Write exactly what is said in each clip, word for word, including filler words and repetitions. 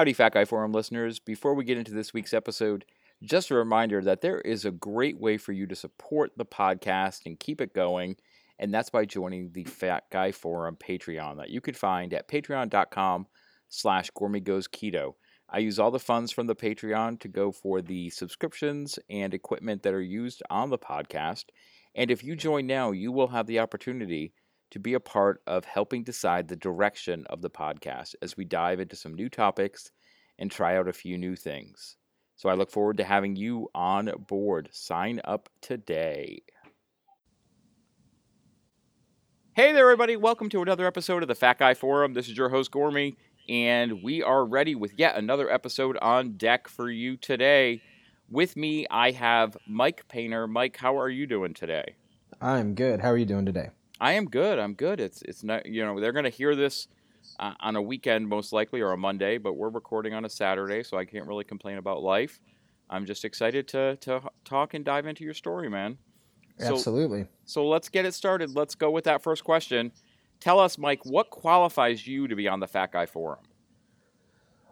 Howdy, Fat Guy Forum listeners. Before we get into this week's episode, just a reminder that there is a great way for you to support the podcast and keep it going, and that's by joining the Fat Guy Forum Patreon that you could find at patreon.com slash gormygoesketo. I use all the funds from the Patreon to go for the subscriptions and equipment that are used on the podcast, and if you join now, you will have the opportunity to be a part of helping decide the direction of the podcast as we dive into some new topics and try out a few new things. So I look forward to having you on board. Sign up today. Hey there, everybody. Welcome to another episode of the Fat Guy Forum. This is your host, Gormy, and we are ready with yet another episode on deck for you today. With me, I have Mike Painter. Mike, how are you doing today? I'm good. How are you doing today? I am good. I'm good. It's it's not, you know, they're going to hear this uh, on a weekend most likely or a Monday, but we're recording on a Saturday, so I can't really complain about life. I'm just excited to to talk and dive into your story, man. So, absolutely. So let's get it started. Let's go with that first question. Tell us, Mike, what qualifies you to be on the Fat Guy Forum?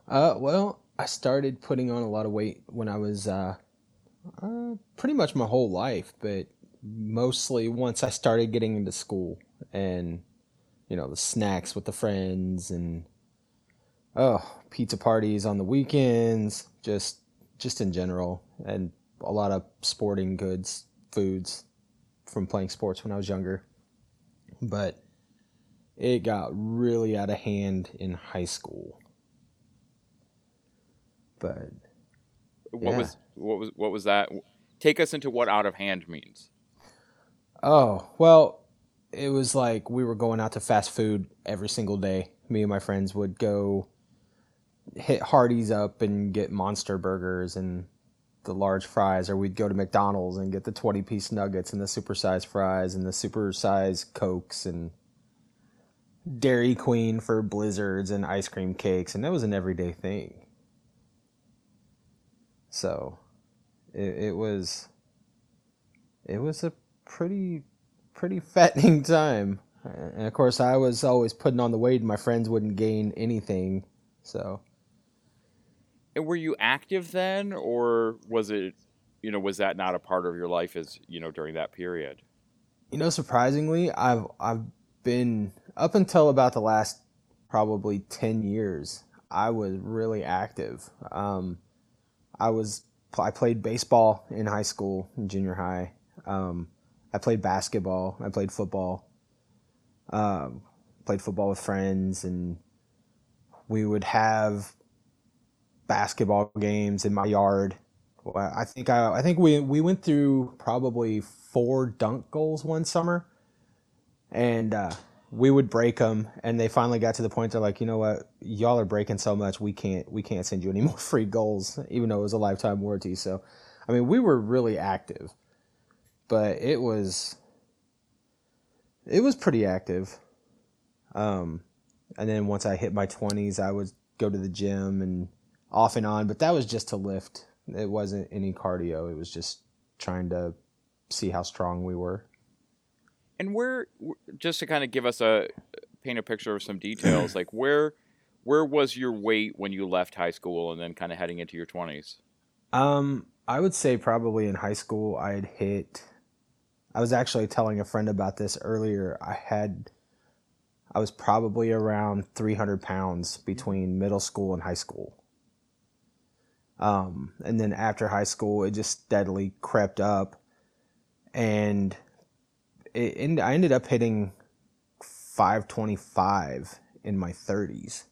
Uh, well, I started putting on a lot of weight when I was uh, uh, pretty much my whole life, but mostly once I started getting into school and, you know, the snacks with the friends and, oh, pizza parties on the weekends, just just in general, and a lot of sporting goods, foods from playing sports when I was younger. But it got really out of hand in high school. But what yeah. was what was what was that? Take us into what out of hand means. Oh, well, it was like we were going out to fast food every single day. Me and my friends would go hit Hardee's up and get monster burgers and the large fries, or we'd go to McDonald's and get the twenty-piece nuggets and the supersized fries and the supersized Cokes and Dairy Queen for blizzards and ice cream cakes, and that was an everyday thing. So it, it was it was a pretty pretty fattening time, and of course I was always putting on the weight and my friends wouldn't gain anything. So and were you active then, or was it, you know, was that not a part of your life as, you know, during that period? You know, surprisingly, I've I've been up until about the last probably ten years, I was really active. Um, I was I played baseball in high school, in junior high. Um, I played basketball. I played football. Um, played football with friends, and we would have basketball games in my yard. Well, I think I, I think we we went through probably four dunk goals one summer, and uh, we would break them. And they finally got to the point they're like, you know what, y'all are breaking so much, we can't we can't send you any more free goals, even though it was a lifetime warranty. So, I mean, we were really active. But it was, it was pretty active. Um, and then once I hit my twenties, I would go to the gym and off and on. But that was just to lift. It wasn't any cardio. It was just trying to see how strong we were. And where, just to kind of give us a, paint a picture of some details, like where, where was your weight when you left high school and then kind of heading into your twenties? Um, I would say probably in high school I had hit... I was actually telling a friend about this earlier. I had, I was probably around three hundred pounds between middle school and high school. Um, and then after high school, it just steadily crept up. And it, and I ended up hitting five twenty-five in my thirties.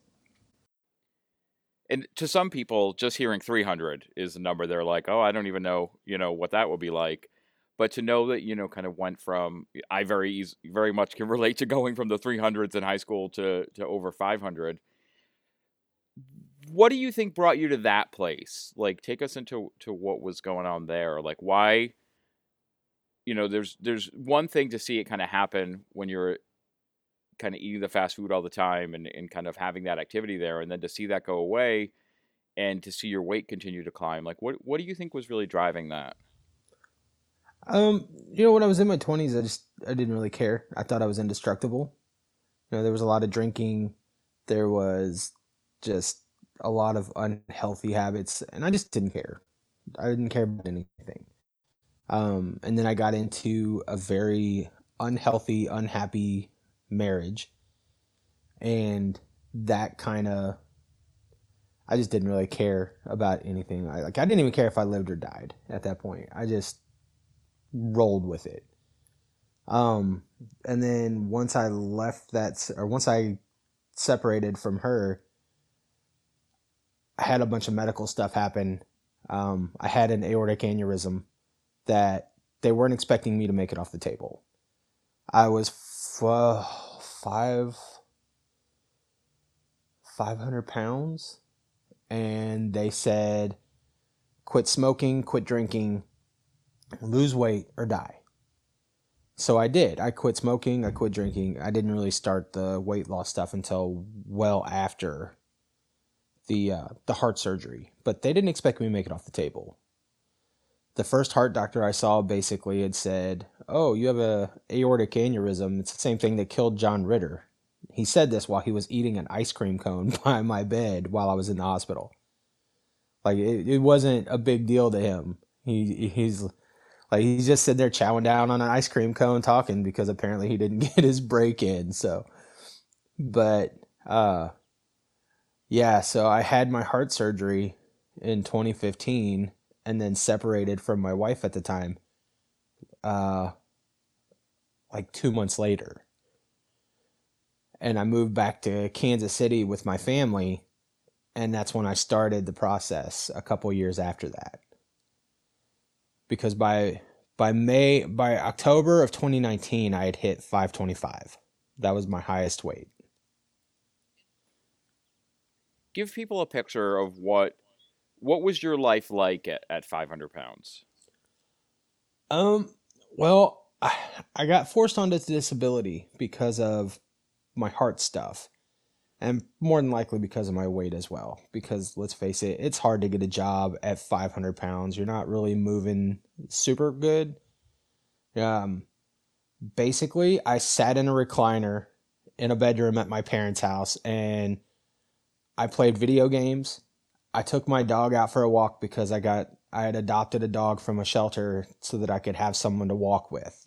And to some people, just hearing three hundred is the number they're like, oh, I don't even know, you know, what that would be like. But to know that, you know, kind of went from, I very easy, very much can relate to going from the three hundreds in high school to, to over five hundred. What do you think brought you to that place? Like, take us into to what was going on there. Like, why, you know, there's there's one thing to see it kind of happen when you're kind of eating the fast food all the time and, and kind of having that activity there. And then to see that go away and to see your weight continue to climb. Like, what what do you think was really driving that? Um, you know, when I was in my twenties, I just, I didn't really care. I thought I was indestructible. You know, there was a lot of drinking. There was just a lot of unhealthy habits, and I just didn't care. I didn't care about anything. Um, and then I got into a very unhealthy, unhappy marriage, and that kind of, I just didn't really care about anything. I, like I didn't even care if I lived or died at that point. I just rolled with it. Um, and then once I left that, or once I separated from her, I had a bunch of medical stuff happen. Um, I had an aortic aneurysm that they weren't expecting me to make it off the table. I was f- uh, five, five hundred pounds, and they said, quit smoking, quit drinking, lose weight, or die. So I did. I quit smoking, I quit drinking. I didn't really start the weight loss stuff until well after the uh, the heart surgery, but they didn't expect me to make it off the table. The first heart doctor I saw basically had said, oh, you have a aortic aneurysm. It's the same thing that killed John Ritter. He said this while he was eating an ice cream cone by my bed while I was in the hospital. Like, it, it wasn't a big deal to him. He he's like, he's just sitting there chowing down on an ice cream cone talking because apparently he didn't get his break in. So, but, uh, yeah, so I had my heart surgery in twenty fifteen and then separated from my wife at the time, uh, like two months later. And I moved back to Kansas City with my family, and that's when I started the process a couple years after that. Because by by May, by October of twenty nineteen, I had hit five twenty-five. That was my highest weight. Give people a picture of what what was your life like at, at five hundred pounds? Um, well, I, I got forced onto disability because of my heart stuff, and more than likely because of my weight as well, because let's face it, it's hard to get a job at five hundred pounds. You're not really moving super good. Um, basically, I sat in a recliner in a bedroom at my parents' house, and I played video games. I took my dog out for a walk because I got I had adopted a dog from a shelter so that I could have someone to walk with.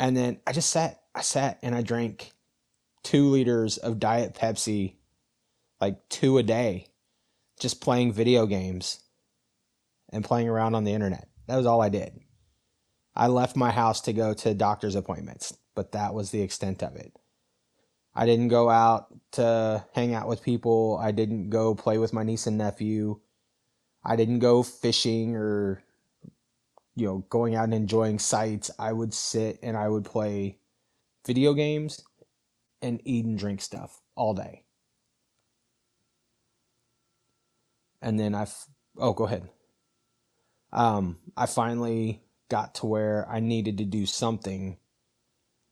And then I just sat I sat and I drank two liters of Diet Pepsi, like two a day, just playing video games and playing around on the internet. That was all I did. I left my house to go to doctor's appointments, but that was the extent of it. I didn't go out to hang out with people. I didn't go play with my niece and nephew. I didn't go fishing or, you know, going out and enjoying sights. I would sit and I would play video games and eat and drink stuff all day. And then I, f- oh, go ahead. Um, I finally got to where I needed to do something.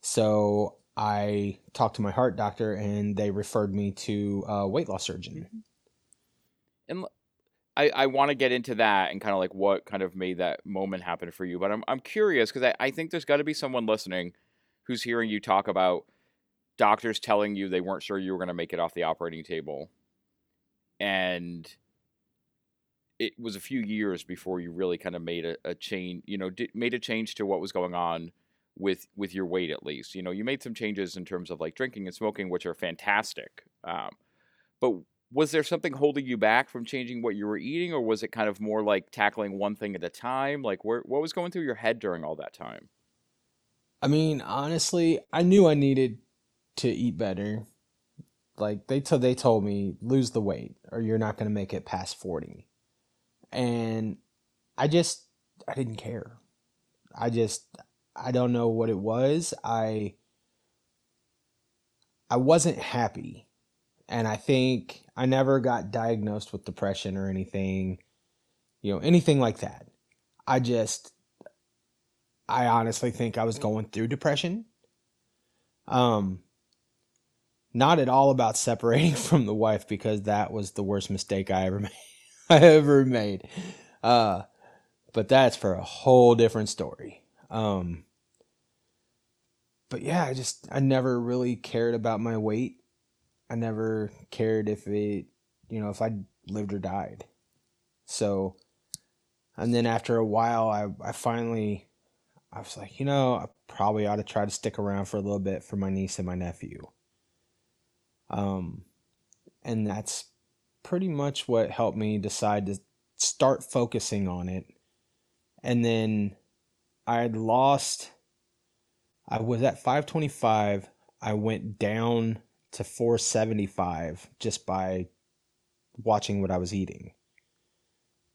So I talked to my heart doctor, and they referred me to a weight loss surgeon. And I, I want to get into that and kind of like what kind of made that moment happen for you. But I'm I'm curious because I, I think there's got to be someone listening who's hearing you talk about doctors telling you they weren't sure you were going to make it off the operating table. And it was a few years before you really kind of made a, a change, you know, did, made a change to what was going on with with your weight, at least. You know, you made some changes in terms of like drinking and smoking, which are fantastic. Um, but was there something holding you back from changing what you were eating, or was it kind of more like tackling one thing at a time? Like, where, what was going through your head during all that time? I mean, honestly, I knew I needed to eat better. Like, they, t- they told me, lose the weight, or you're not going to make it past forty. And I just, I didn't care. I just... I don't know what it was. I I wasn't happy. And I think I never got diagnosed with depression or anything, you know, anything like that. I just, I honestly think I was going through depression. Um, not at all about separating from the wife, because that was the worst mistake I ever made. I ever made. Uh, but that's for a whole different story. Um, but yeah, I just, I never really cared about my weight. I never cared if it you know, if I lived or died. So, and then after a while, I, I finally, I was like, you know, I probably ought to try to stick around for a little bit for my niece and my nephew. Um, and that's pretty much what helped me decide to start focusing on it. And then I had lost, I was at five twenty-five. I went down to four seventy-five just by watching what I was eating.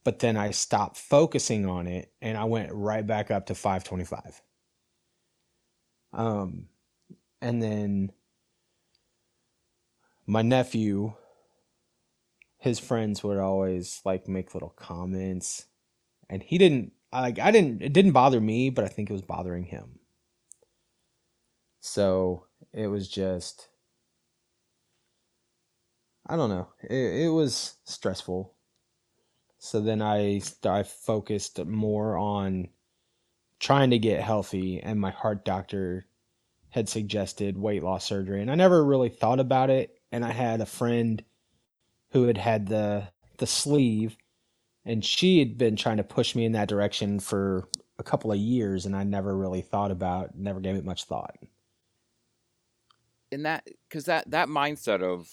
But then I stopped focusing on it and I went right back up to five twenty-five. Um, and then my nephew, his friends would always like make little comments, and he didn't, like, I didn't, it didn't bother me, but I think it was bothering him. So it was just, I don't know. It, it was stressful. So then I, I focused more on trying to get healthy, and my heart doctor had suggested weight loss surgery. And I never really thought about it. And I had a friend who had had the, the sleeve, and she had been trying to push me in that direction for a couple of years. And I never really thought about, never gave it much thought. And that, cause that, that mindset of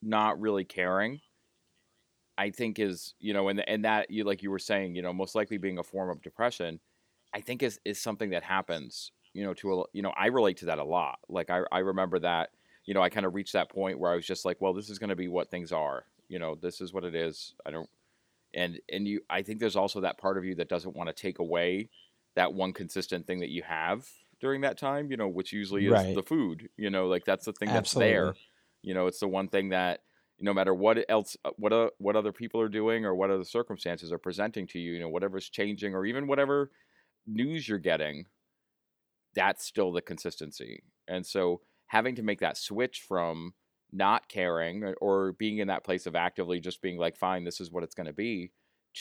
not really caring, I think is, you know, and and that you, like you were saying, you know, most likely being a form of depression, I think is, is something that happens, you know, to, a, you know, I relate to that a lot. Like I, I remember that, you know, I kind of reached that point where I was just like, well, this is going to be what things are, you know, this is what it is. I don't, and, and you, I think there's also that part of you that doesn't want to take away that one consistent thing that you have during that time, you know, which usually is right. The food, you know, like that's the thing Absolutely. That's there, you know, it's the one thing that, no matter what else, what uh, what other people are doing or what other circumstances are presenting to you, you know, whatever's changing or even whatever news you're getting, that's still the consistency. And so having to make that switch from not caring or, or being in that place of actively just being like, fine, this is what it's going to be,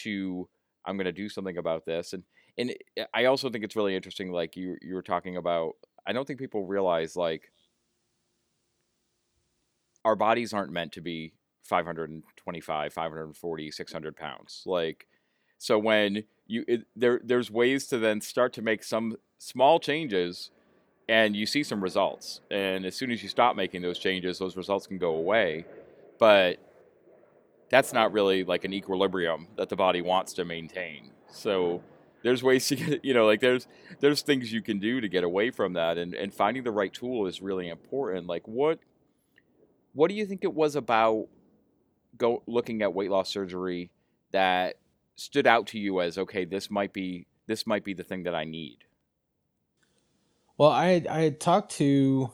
to I'm going to do something about this. And and it, I also think it's really interesting, like you you were talking about, I don't think people realize, like, our bodies aren't meant to be five twenty-five, five forty, six hundred pounds. Like, so when you, it, there, there's ways to then start to make some small changes and you see some results. And as soon as you stop making those changes, those results can go away. But that's not really like an equilibrium that the body wants to maintain. So there's ways to get, you know, like there's, there's things you can do to get away from that. And, and finding the right tool is really important. Like what, What do you think it was about go looking at weight loss surgery that stood out to you as, okay, this might be this might be the thing that I need? Well, I I had talked to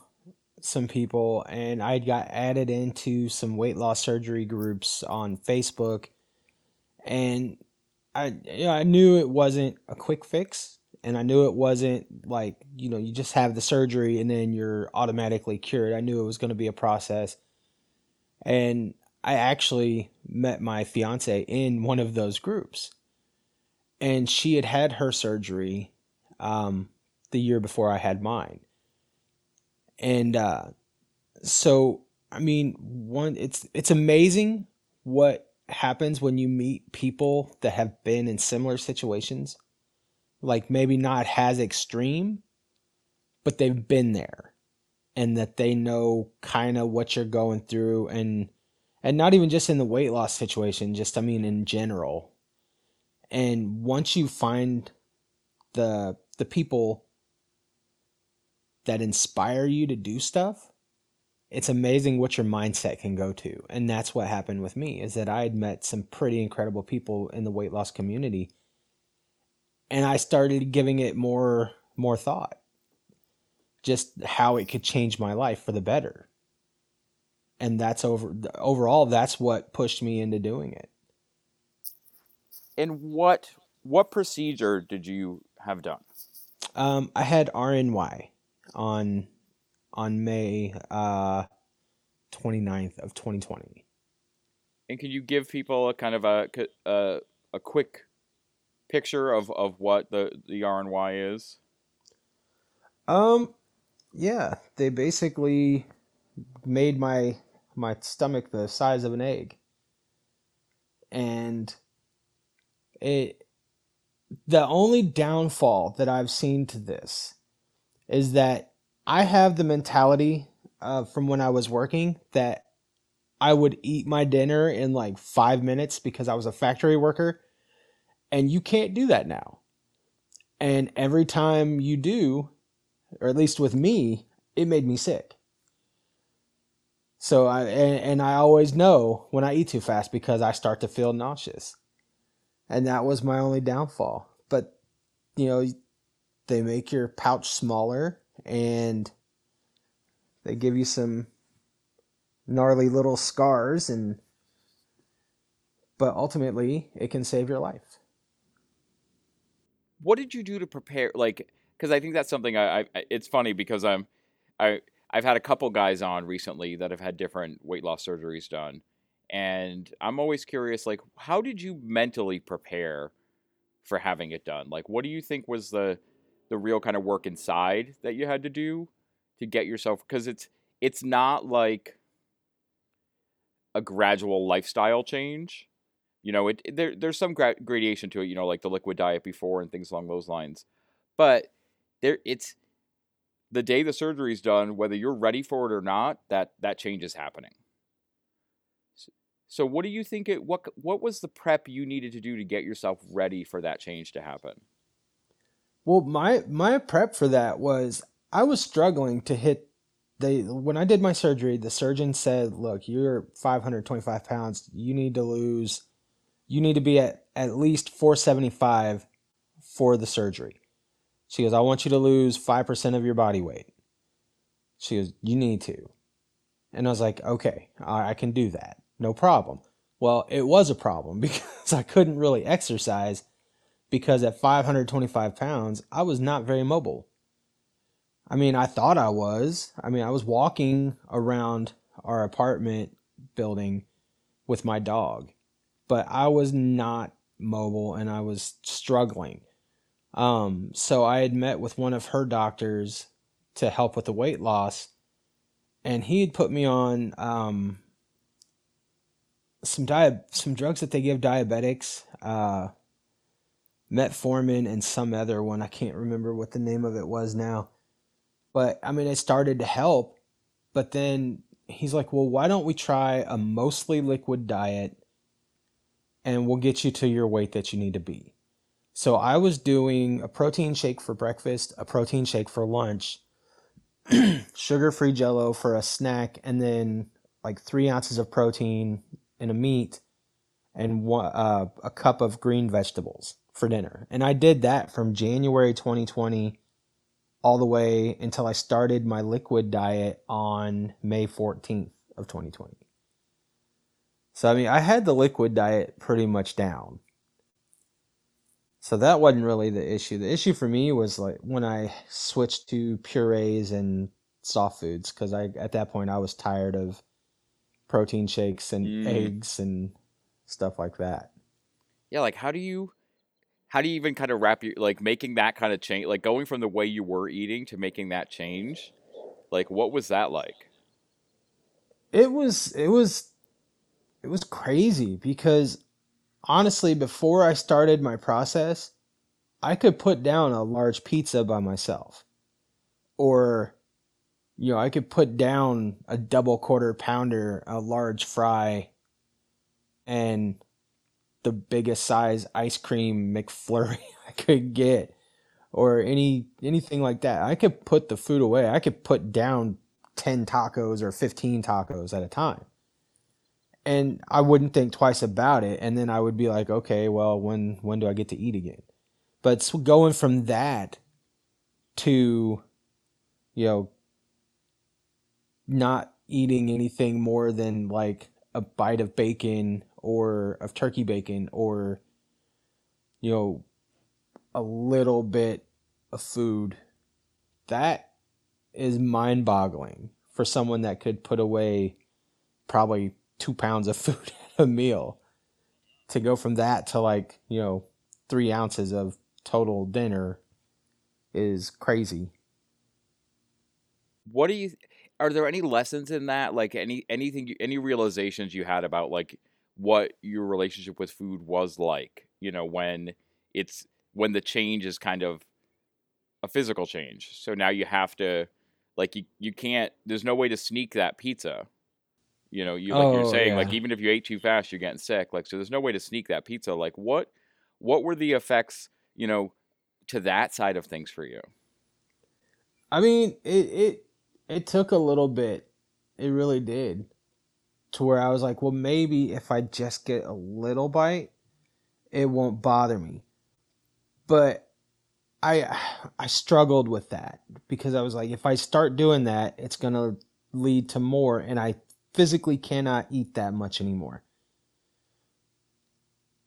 some people, and I got added into some weight loss surgery groups on Facebook, and I you know, I knew it wasn't a quick fix, and I knew it wasn't like, you know, you just have the surgery and then you're automatically cured. I knew it was going to be a process. And I actually met my fiance in one of those groups, and she had had her surgery um, the year before I had mine. And uh, so, I mean, one, it's, it's amazing what happens when you meet people that have been in similar situations, like maybe not as extreme, but they've been there, and that they know kind of what you're going through, and and not even just in the weight loss situation, just, I mean, in general. And once you find the the people that inspire you to do stuff, it's amazing what your mindset can go to. And that's what happened with me, is that I had met some pretty incredible people in the weight loss community, and I started giving it more more thought, just how it could change my life for the better. And that's over overall, that's what pushed me into doing it. And what what procedure did you have done? Um, I had R N Y on on May uh, twenty-ninth of twenty twenty. And can you give people a kind of a a, a quick picture of, of what the, the R N Y is? Um, yeah, they basically made my, my stomach the size of an egg. And it, the only downfall that I've seen to this is that I have the mentality uh, from when I was working that I would eat my dinner in like five minutes because I was a factory worker, and you can't do that now. And every time you do, or at least with me, it made me sick. So I, and, and I always know when I eat too fast because I start to feel nauseous. And that was my only downfall. But, you know, they make your pouch smaller and they give you some gnarly little scars, and but ultimately it can save your life. What did you do to prepare? Like, because I think that's something I, I it's funny because I'm I I've had a couple guys on recently that have had different weight loss surgeries done, and I'm always curious, like, how did you mentally prepare for having it done? Like, what do you think was the the real kind of work inside that you had to do to get yourself, because it's it's not like a gradual lifestyle change. You know, it, it there there's some gra- gradation to it, you know, like the liquid diet before and things along those lines. But there it's the day the surgery's done, whether you're ready for it or not, that that change is happening. So, so what do you think it what what was the prep you needed to do to get yourself ready for that change to happen? Well, my my prep for that was I was struggling to hit the when I did my surgery, the surgeon said, "Look, you're five hundred twenty-five pounds. You need to lose. You need to be at at least four seventy-five for the surgery." She goes, "I want you to lose five percent of your body weight." She goes, "You need to." And I was like, "Okay, I can do that. No problem." Well, it was a problem because I couldn't really exercise. Because at five hundred twenty-five pounds, I was not very mobile. I mean, I thought I was. I mean, I was walking around our apartment building with my dog, but I was not mobile and I was struggling. Um, so I had met with one of her doctors to help with the weight loss, and he had put me on um, some di- some drugs that they give diabetics, uh, Metformin and some other one. I can't remember what the name of it was now. But, I mean, it started to help. But then he's like, "Well, why don't we try a mostly liquid diet and we'll get you to your weight that you need to be." So I was doing a protein shake for breakfast, a protein shake for lunch, sugar-free Jell-O for a snack, and then like three ounces of protein in a meat and one, uh, a cup of green vegetables for dinner. And I did that from January twenty twenty all the way until I started my liquid diet on May fourteenth of twenty twenty. So, I mean, I had the liquid diet pretty much down. So that wasn't really the issue. The issue for me was like when I switched to purees and soft foods, because I at that point I was tired of protein shakes and mm. eggs and stuff like that. Yeah, like how do you... How do you even kind of wrap your, like making that kind of change, like going from the way you were eating to making that change? Like, what was that like? It was, it was, it was crazy because honestly, before I started my process, I could put down a large pizza by myself, or, you know, I could put down a double quarter pounder, a large fry, and the biggest size ice cream McFlurry I could get, or any anything like that. I could put the food away. I could put down ten tacos or fifteen tacos at a time, and I wouldn't think twice about it. And then I would be like, okay, well, when when do I get to eat again? But so going from that to, you know, not eating anything more than like a bite of bacon or of turkey bacon, or, you know, a little bit of food. That is mind boggling for someone that could put away probably two pounds of food at a meal, to go from that to like, you know, three ounces of total dinner is crazy. What do you, are there any lessons in that? Like any, anything, any realizations you had about like what your relationship with food was like, you know, when it's, when the change is kind of a physical change. So now you have to, like, you, you can't, there's no way to sneak that pizza. You know, you like oh, you're saying, yeah. like, even if you ate too fast, you're getting sick. Like, so there's no way to sneak that pizza. Like, what, what were the effects, you know, to that side of things for you? I mean, it, it, it took a little bit. It really did. To where I was like, well, maybe if I just get a little bite, it won't bother me. But I, I struggled with that because I was like, if I start doing that, it's going to lead to more. And I physically cannot eat that much anymore.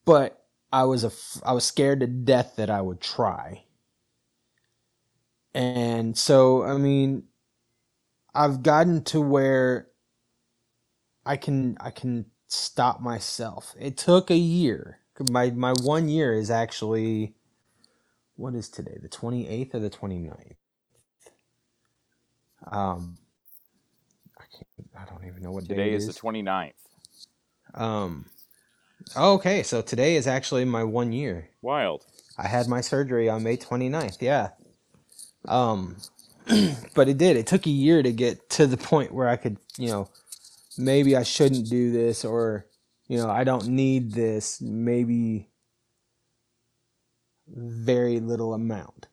But I was a, I was scared to death that I would try. And so, I mean, I've gotten to where I can I can stop myself. It took a year. My my one year is actually, what is today? The twenty-eighth or the twenty-ninth? Um, I can't. I don't even know what today day it is. Today is the twenty-ninth. Um. Okay, so today is actually my one year. Wild. I had my surgery on May twenty-ninth. Yeah. Um, but it did. It took a year to get to the point where I could, you know, maybe I shouldn't do this, or, you know, I don't need this, maybe very little amount.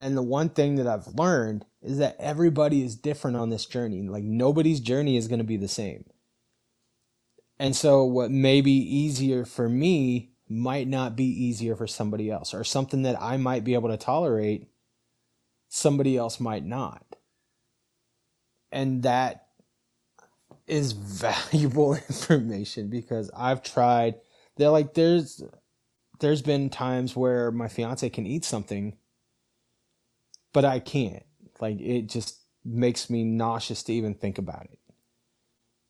And the one thing that I've learned is that everybody is different on this journey. Like, nobody's journey is going to be the same. And so what may be easier for me might not be easier for somebody else, or something that I might be able to tolerate, somebody else might not. And that is valuable information, because I've tried, they're like, there's, there's been times where my fiance can eat something, but I can't. Like, it just makes me nauseous to even think about it.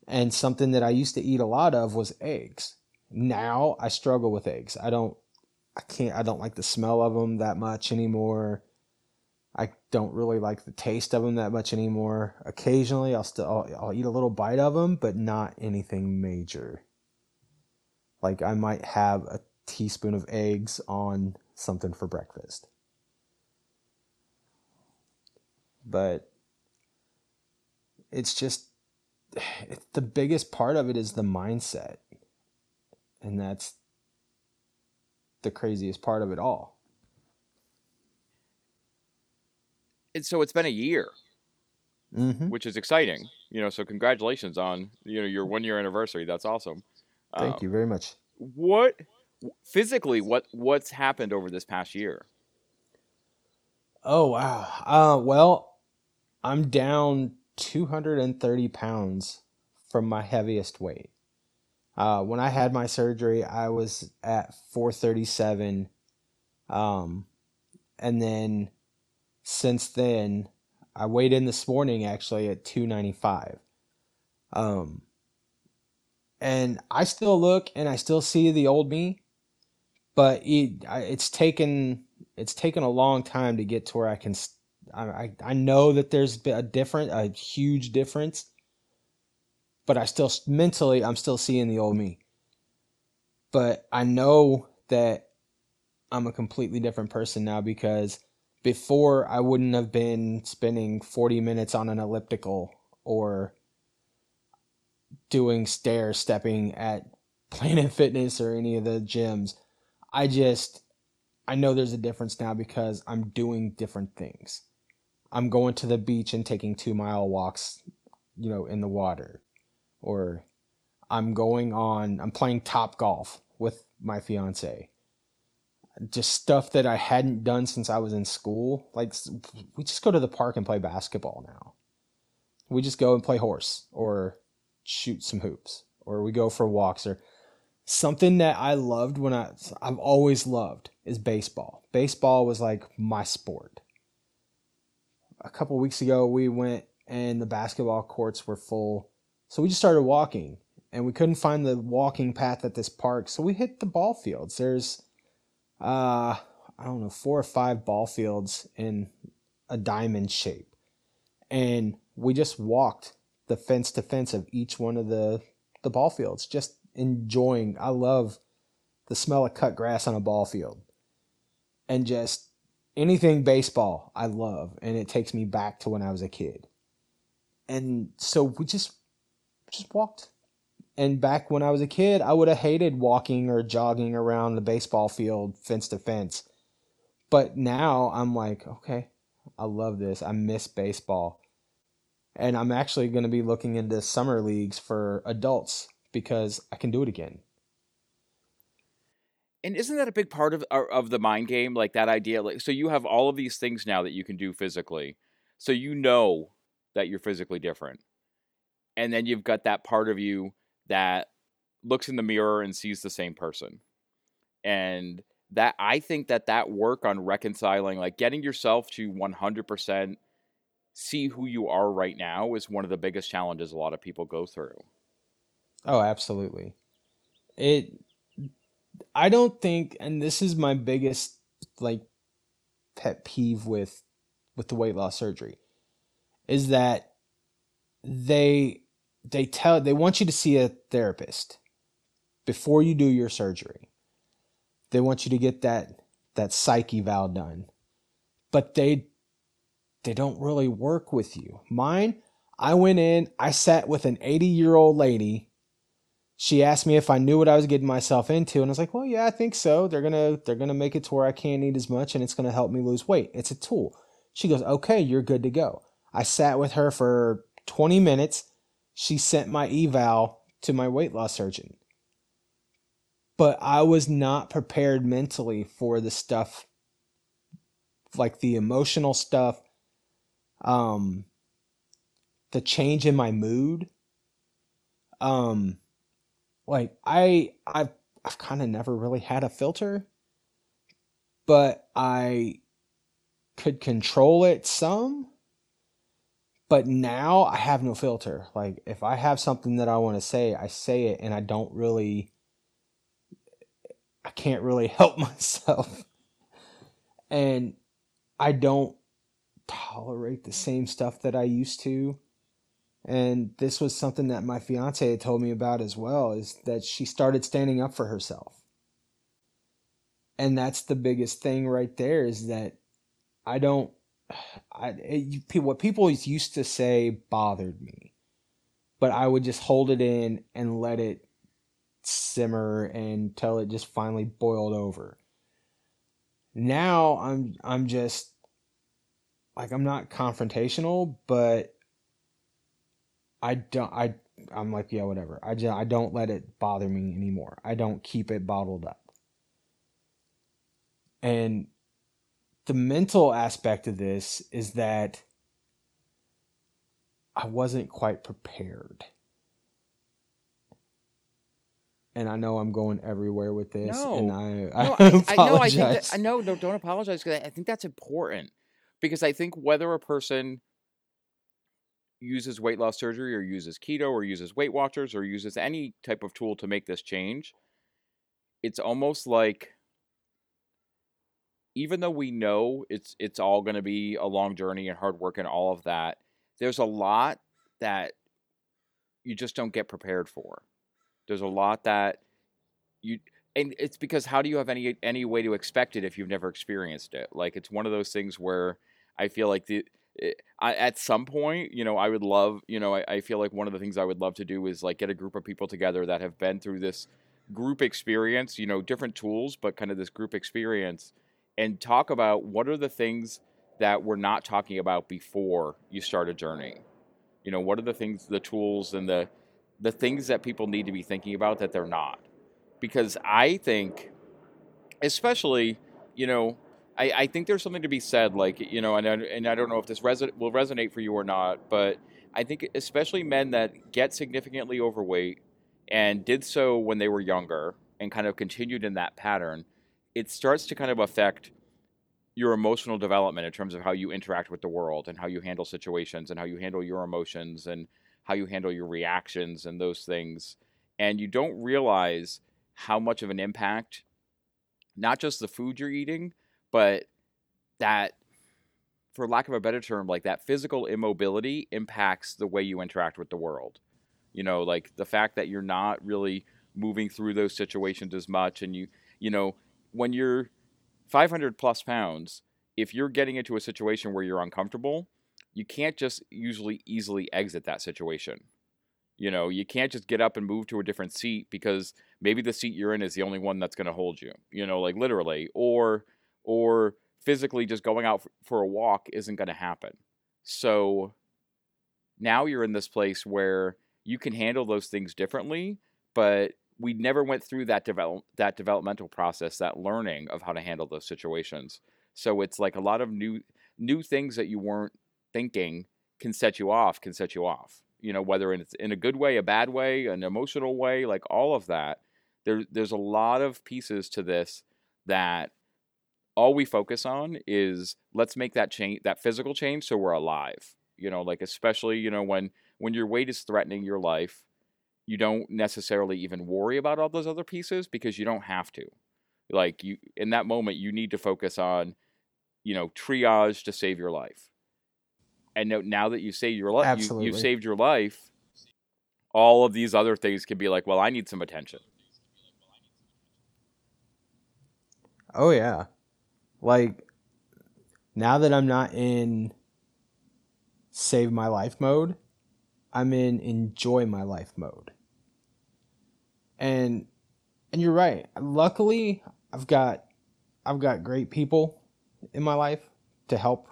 And something that I used to eat a lot of was eggs. Now I struggle with eggs. I don't, I can't, I don't like the smell of them that much anymore. I don't really like the taste of them that much anymore. Occasionally, I'll still I'll, I'll eat a little bite of them, but not anything major. Like, I might have a teaspoon of eggs on something for breakfast. But it's just, it's the biggest part of it is the mindset. And that's the craziest part of it all. And so it's been a year, mm-hmm. which is exciting, you know, so congratulations on, you know, your one year anniversary. That's awesome. Thank um, you very much. What physically, what, what's happened over this past year? Oh, wow. Uh, well, I'm down two hundred thirty pounds from my heaviest weight. Uh, when I had my surgery, I was at four thirty-seven. Um, and then, since then, I weighed in this morning actually at two ninety-five. Um, and I still look and I still see the old me, but it, it's taken, it's taken a long time to get to where I can, I, I, I know that there's a different, a huge difference, but I still mentally, I'm still seeing the old me, but I know that I'm a completely different person now, because before, I wouldn't have been spending forty minutes on an elliptical or doing stair stepping at Planet Fitness or any of the gyms. I just, I know there's a difference now because I'm doing different things. I'm going to the beach and taking two mile walks, you know, in the water. Or I'm going on, I'm playing Top Golf with my fiance. Just stuff that I hadn't done since I was in school. Like, we just go to the park and play basketball now. We just go and play horse or shoot some hoops, or we go for walks, or something that I loved when I, I've always loved is baseball. Baseball was like my sport. A couple weeks ago, we went and the basketball courts were full. So we just started walking, and we couldn't find the walking path at this park. So we hit the ball fields. There's, Uh, I don't know, four or five ball fields in a diamond shape. And we just walked the fence to fence of each one of the, the ball fields, just enjoying. I love the smell of cut grass on a ball field, and just anything baseball I love, and it takes me back to when I was a kid. And so we just just walked. And back when I was a kid, I would have hated walking or jogging around the baseball field fence to fence. But now I'm like, okay, I love this. I miss baseball. And I'm actually going to be looking into summer leagues for adults because I can do it again. And isn't that a big part of of the mind game? Like that idea, like, so you have all of these things now that you can do physically. So you know that you're physically different. And then you've got that part of you that looks in the mirror and sees the same person. And that, I think that that work on reconciling, like getting yourself to one hundred percent see who you are right now, is one of the biggest challenges a lot of people go through. Oh, absolutely. It, I don't think, and this is my biggest like pet peeve with, with the weight loss surgery, is that they, they tell, they want you to see a therapist before you do your surgery. They want you to get that, that psych eval done, but they, they don't really work with you. Mine, I went in, I sat with an eighty year old lady. She asked me if I knew what I was getting myself into. And I was like, well, yeah, I think so. They're going to, they're going to make it to where I can't eat as much and it's going to help me lose weight. It's a tool. She goes, okay, you're good to go. I sat with her for twenty minutes. She sent my eval to my weight loss surgeon. But I was not prepared mentally for the stuff, like the emotional stuff, um, the change in my mood. Um, like I, I've, I've kind of never really had a filter, but I could control it some. But now I have no filter. Like if I have something that I want to say, I say it, and I don't really, I can't really help myself. And I don't tolerate the same stuff that I used to. And this was something that my fiance had told me about as well, is that she started standing up for herself. And that's the biggest thing right there, is that I don't, I, it, you, what people used to say bothered me, but I would just hold it in and let it simmer until it just finally boiled over. Now I'm I'm just like, I'm not confrontational, but I don't I I'm like, yeah, whatever. I just I don't let it bother me anymore. I don't keep it bottled up. And the mental aspect of this is that I wasn't quite prepared. And I know I'm going everywhere with this. No, and I, I, no, I, apologize. I, no, I, think that, I know, no, don't apologize, because I, I think that's important, because I think whether a person uses weight loss surgery or uses keto or uses Weight Watchers or uses any type of tool to make this change, it's almost like, even though we know it's it's all going to be a long journey and hard work and all of that, there's a lot that you just don't get prepared for. There's a lot that you, and it's because how do you have any any way to expect it if you've never experienced it? Like, it's one of those things where I feel like the it, I, at some point, you know, I would love, you know, I, I feel like one of the things I would love to do is like get a group of people together that have been through this group experience, you know, different tools, but kind of this group experience, and talk about what are the things that we're not talking about before you start a journey. You know, what are the things, the tools, and the the things that people need to be thinking about that they're not? Because I think, especially, you know, I, I think there's something to be said, like, you know, and I, and I don't know if this reson- will resonate for you or not, but I think especially men that get significantly overweight and did so when they were younger and kind of continued in that pattern, it starts to kind of affect your emotional development in terms of how you interact with the world and how you handle situations and how you handle your emotions and how you handle your reactions and those things. And you don't realize how much of an impact, not just the food you're eating, but that, for lack of a better term, like that physical immobility impacts the way you interact with the world. You know, like the fact that you're not really moving through those situations as much. And you, you know, when you're five hundred plus pounds, if you're getting into a situation where you're uncomfortable, you can't just usually easily exit that situation. You know, you can't just get up and move to a different seat because maybe the seat you're in is the only one that's going to hold you, you know, like literally, or, or physically just going out for a walk isn't going to happen. So now you're in this place where you can handle those things differently, but we never went through that develop that developmental process, that learning of how to handle those situations. So it's like a lot of new new things that you weren't thinking can set you off, can set you off. You know, whether it's in a good way, a bad way, an emotional way, like all of that. There, there's a lot of pieces to this that all we focus on is let's make that change, that physical change, so we're alive. You know, like especially, you know, when when your weight is threatening your life, you don't necessarily even worry about all those other pieces because you don't have to. Like you, in that moment, you need to focus on, you know, triage to save your life. And now that you save your life, you, you've saved your life, all of these other things can be like, well, I need some attention. Oh yeah. Like now that I'm not in save my life mode, I'm in enjoy my life mode. And and you're right. Luckily, I've got I've got great people in my life to help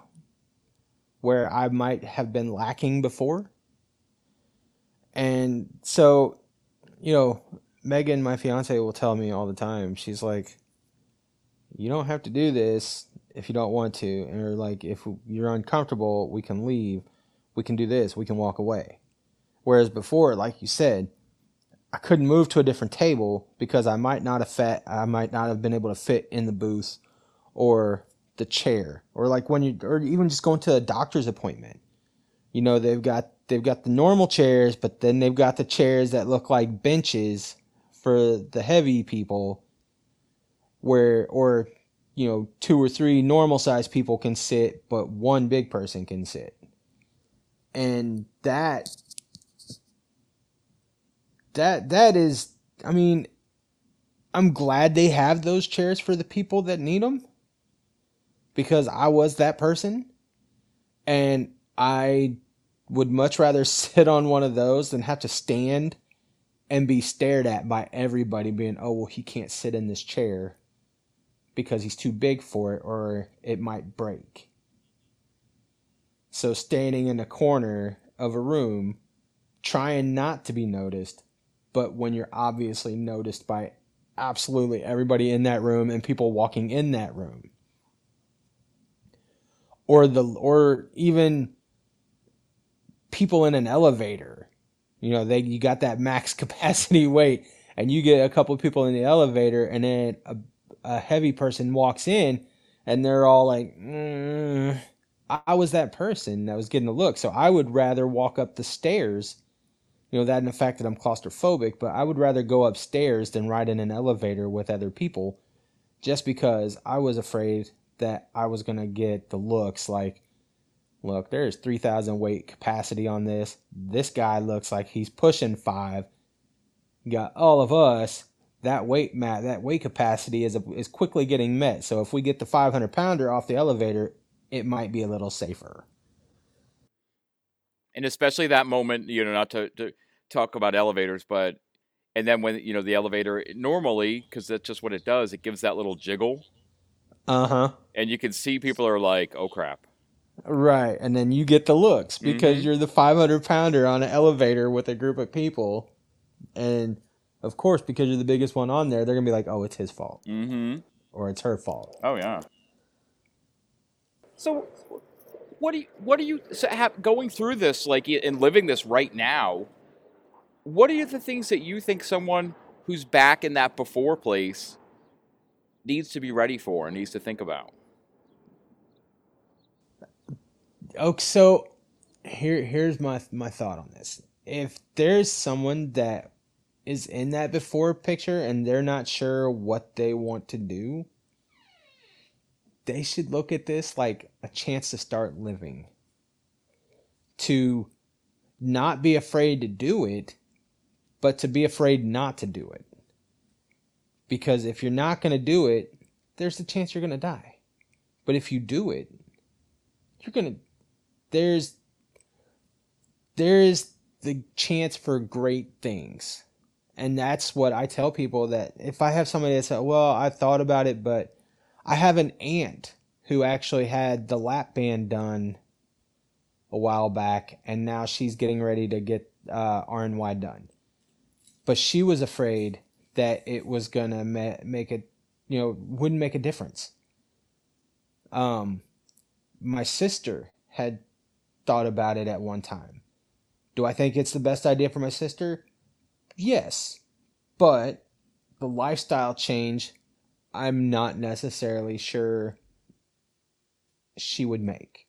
where I might have been lacking before. And so, you know, Megan, my fiance, will tell me all the time. She's like, you don't have to do this if you don't want to. And or like, if you're uncomfortable, we can leave. We can do this. We can walk away. Whereas before, like you said, I couldn't move to a different table because I might not have fit, I might not have been able to fit in the booth or the chair, or like when you, or even just going to a doctor's appointment. You know, they've got they've got the normal chairs, but then they've got the chairs that look like benches for the heavy people, where or you know two or three normal sized people can sit, but one big person can sit, and that. That that is, I mean, I'm glad they have those chairs for the people that need them, because I was that person, and I would much rather sit on one of those than have to stand and be stared at by everybody being, oh, well, he can't sit in this chair because he's too big for it or it might break. So standing in the corner of a room, trying not to be noticed, but when you're obviously noticed by absolutely everybody in that room and people walking in that room. Or the or even people in an elevator. You know, they you got that max capacity weight and you get a couple of people in the elevator and then a, a heavy person walks in and they're all like, mm. I was that person that was getting the look. So I would rather walk up the stairs. You know, that and the fact that I'm claustrophobic, but I would rather go upstairs than ride in an elevator with other people just because I was afraid that I was going to get the looks like, look, there's three thousand weight capacity on this. This guy looks like he's pushing five. You got all of us. That weight mat, that weight capacity is, a, is quickly getting met. So if we get the five hundred pounder off the elevator, it might be a little safer. And especially that moment, you know, not to, to talk about elevators, but, and then when, you know, the elevator normally, cause that's just what it does. It gives that little jiggle. Uh-huh. And you can see people are like, oh crap. Right. And then you get the looks because mm-hmm. you're the five hundred pounder on an elevator with a group of people. And of course, because you're the biggest one on there, they're gonna be like, oh, it's his fault mm-hmm. or it's her fault. Oh yeah. So what do you, what do you so have, going through this, like, and living this right now, what are the things that you think someone who's back in that before place needs to be ready for and needs to think about? Okay, so here here's my my thought on this. If there's someone that is in that before picture and they're not sure what they want to do, they should look at this like a chance to start living, to not be afraid to do it, but to be afraid not to do it. Because if you're not going to do it, there's a chance you're going to die. But if you do it, you're going to, there's, there is the chance for great things. And that's what I tell people, that if I have somebody that says, well, I thought about it, but I have an aunt who actually had the lap band done a while back, and now she's getting ready to get uh, R N Y done. But she was afraid that it was going to ma- make it, you know, wouldn't make a difference. Um, my sister had thought about it at one time. Do I think it's the best idea for my sister? Yes, but the lifestyle change, I'm not necessarily sure she would make.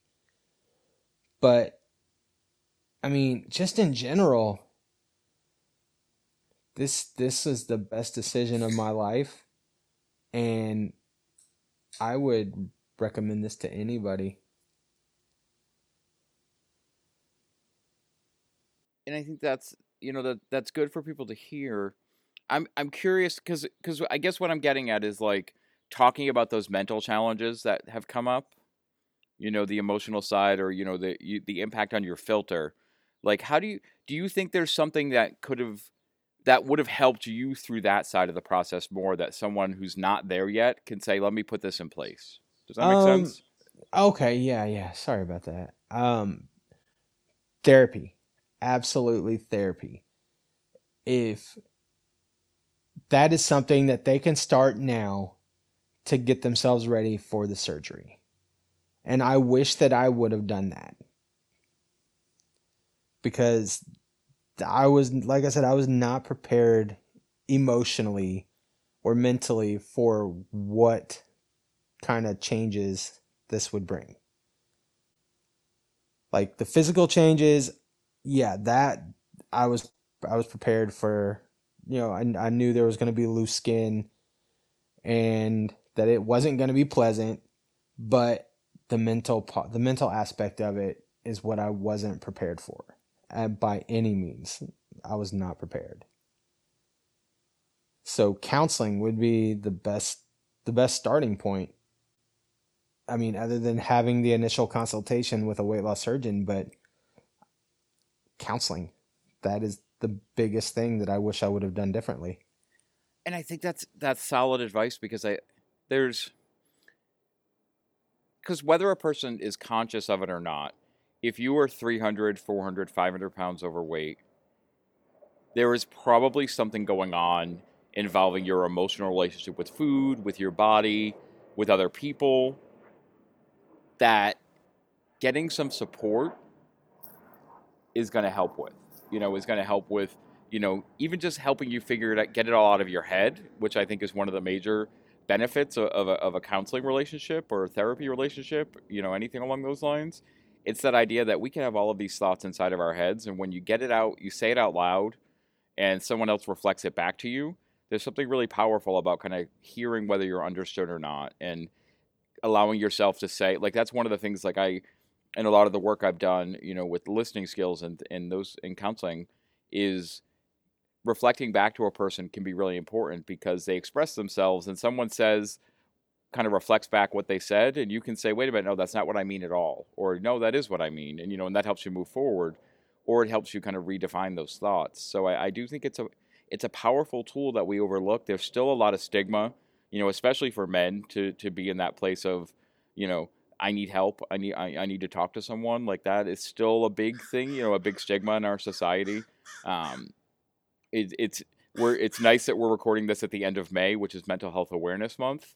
But, I mean, just in general, this this is the best decision of my life, and I would recommend this to anybody. And I think that's, you know, that that's good for people to hear. I'm I'm curious because because I guess what I'm getting at is, like, talking about those mental challenges that have come up, you know, the emotional side, or, you know, the you, the impact on your filter. Like, how do you do you think there's something that could have that would have helped you through that side of the process more, that someone who's not there yet can say, let me put this in place? Does that make um, sense? Okay. Yeah. Yeah. Sorry about that. Um, therapy. Absolutely, therapy. If that is something that they can start now to get themselves ready for the surgery. And I wish that I would have done that, because I was, like I said, I was not prepared emotionally or mentally for what kind of changes this would bring. Like the physical changes, yeah, that I was I was prepared for. You know, I, I knew there was going to be loose skin and that it wasn't going to be pleasant, but the mental the mental aspect of it is what I wasn't prepared for. Uh, by any means, I was not prepared. So counseling would be the best the best starting point. I mean, other than having the initial consultation with a weight loss surgeon, but counseling, that is the biggest thing that I wish I would have done differently. And I think that's that's solid advice, because I there's because whether a person is conscious of it or not, if you were three hundred, four hundred, five hundred pounds overweight, there is probably something going on involving your emotional relationship with food, with your body, with other people, that getting some support is going to help with, you know, is going to help with, you know, even just helping you figure it out, get it all out of your head, which I think is one of the major benefits of, of, a, of a counseling relationship or a therapy relationship, you know, anything along those lines. It's that idea that we can have all of these thoughts inside of our heads, and when you get it out, you say it out loud, and someone else reflects it back to you. There's something really powerful about kind of hearing whether you're understood or not, and allowing yourself to say, like, that's one of the things, like, I... and a lot of the work I've done, you know, with listening skills and, and those in counseling, is reflecting back to a person can be really important, because they express themselves and someone says, kind of reflects back what they said, and you can say, wait a minute, no, that's not what I mean at all. Or no, that is what I mean. And, you know, and that helps you move forward, or it helps you kind of redefine those thoughts. So I, I do think it's a, it's a powerful tool that we overlook. There's still a lot of stigma, you know, especially for men to, to be in that place of, you know, I need help. I need I, I need to talk to someone. Like, that is still a big thing, you know, a big stigma in our society. Um, it, it's we're it's nice that we're recording this at the end of May, which is Mental Health Awareness Month.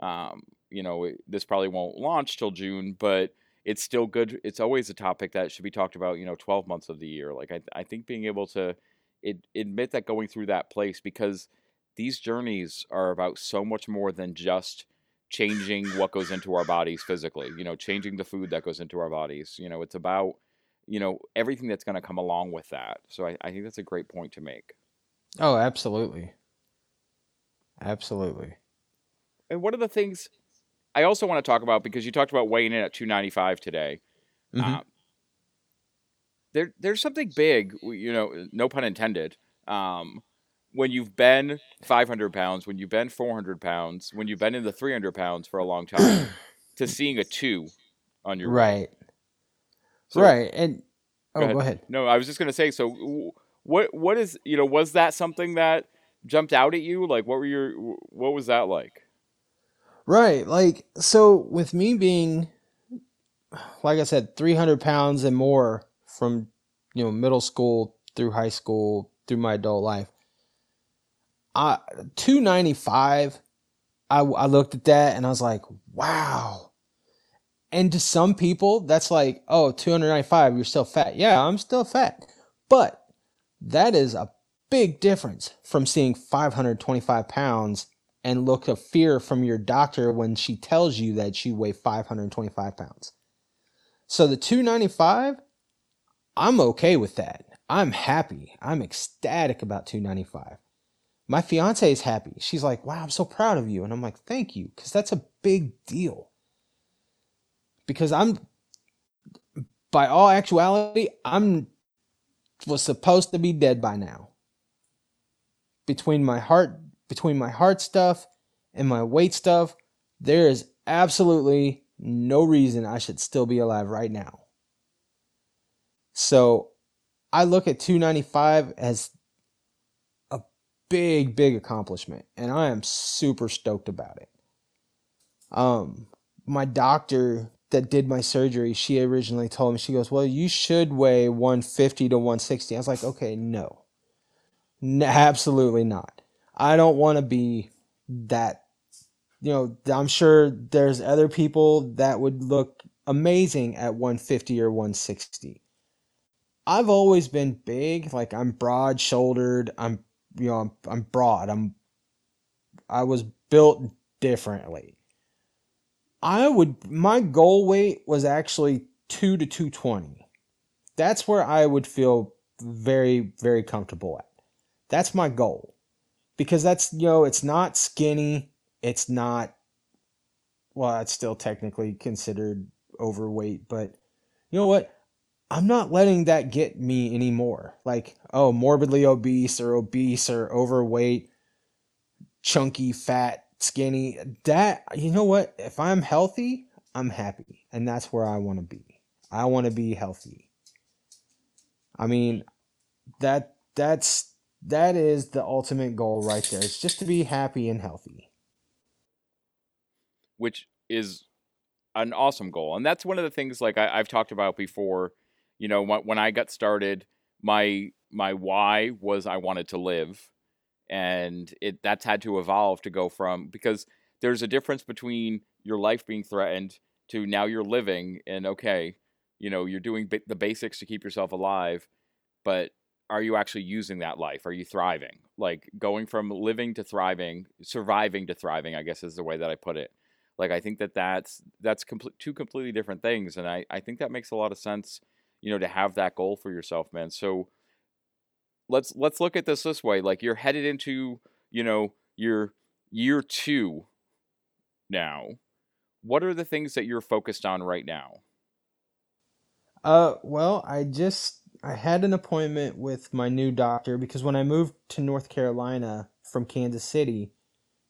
Um, you know, it, this probably won't launch till June, but it's still good. It's always a topic that should be talked about, you know, twelve months of the year. Like, I, I think being able to it, admit that, going through that place, because these journeys are about so much more than just changing what goes into our bodies physically, you know, changing the food that goes into our bodies. You know, it's about, you know, everything that's going to come along with that. So I, I think that's a great point to make. Oh, absolutely. Absolutely. And one of the things I also want to talk about, because you talked about weighing in at two ninety-five today. Mm-hmm. Um, there, there's something big, you know, no pun intended, Um, when you've been five hundred pounds, when you've been four hundred pounds, when you've been in the three hundred pounds for a long time, to seeing a two on your right. So, right. And oh, go ahead. go ahead. No, I was just going to say, so what, what is, you know, was that something that jumped out at you? Like, what were your, what was that like? Right. Like, so with me being, like I said, three hundred pounds and more from, you know, middle school through high school, through my adult life, I, two ninety-five, I, I looked at that and I was like, wow. And to some people, that's like, oh, two ninety-five, you're still fat. Yeah, I'm still fat. But that is a big difference from seeing five hundred twenty-five pounds and look of fear from your doctor when she tells you that you weigh five hundred twenty-five pounds. So the two ninety-five, I'm okay with that. I'm happy. I'm ecstatic about two ninety-five. My fiance is happy. She's like, wow, I'm so proud of you. And I'm like, thank you, because that's a big deal. Because I'm, by all actuality, I'm was supposed to be dead by now. Between my heart, between my heart stuff and my weight stuff, there is absolutely no reason I should still be alive right now. So I look at two ninety-five as a big, big accomplishment, and I am super stoked about it. Um, my doctor that did my surgery, she originally told me, she goes, well, you should weigh one fifty to one sixty. I was like, okay, no, no, absolutely not. I don't want to be that, you know, I'm sure there's other people that would look amazing at one fifty or one sixty. I've always been big. Like, I'm broad shouldered. I'm, you know, I'm, I'm broad. I'm, I was built differently. I would, my goal weight was actually two to two twenty. That's where I would feel very, very comfortable at. That's my goal. Because that's, you know, it's not skinny. It's not, well, it's still technically considered overweight, but you know what? I'm not letting that get me anymore. Like, oh, morbidly obese or obese or overweight, chunky, fat, skinny, that, you know what, if I'm healthy, I'm happy, and that's where I want to be. I want to be healthy. I mean, that that's that is the ultimate goal right there. It's just to be happy and healthy, which is an awesome goal. And that's one of the things, like I, I've talked about before, you know, when I got started, my my why was I wanted to live. And it that's had to evolve to go from, because there's a difference between your life being threatened to now you're living, and okay, you know, you're doing b- the basics to keep yourself alive, but are you actually using that life? Are you thriving? Like, going from living to thriving, surviving to thriving, I guess is the way that I put it. Like, I think that that's, that's complete, two completely different things. And I, I think that makes a lot of sense, you know, to have that goal for yourself, man. So Let's let's look at this this way. Like, you're headed into, you know, your year two now. What are the things that you're focused on right now? Uh, well, I just I had an appointment with my new doctor, because when I moved to North Carolina from Kansas City,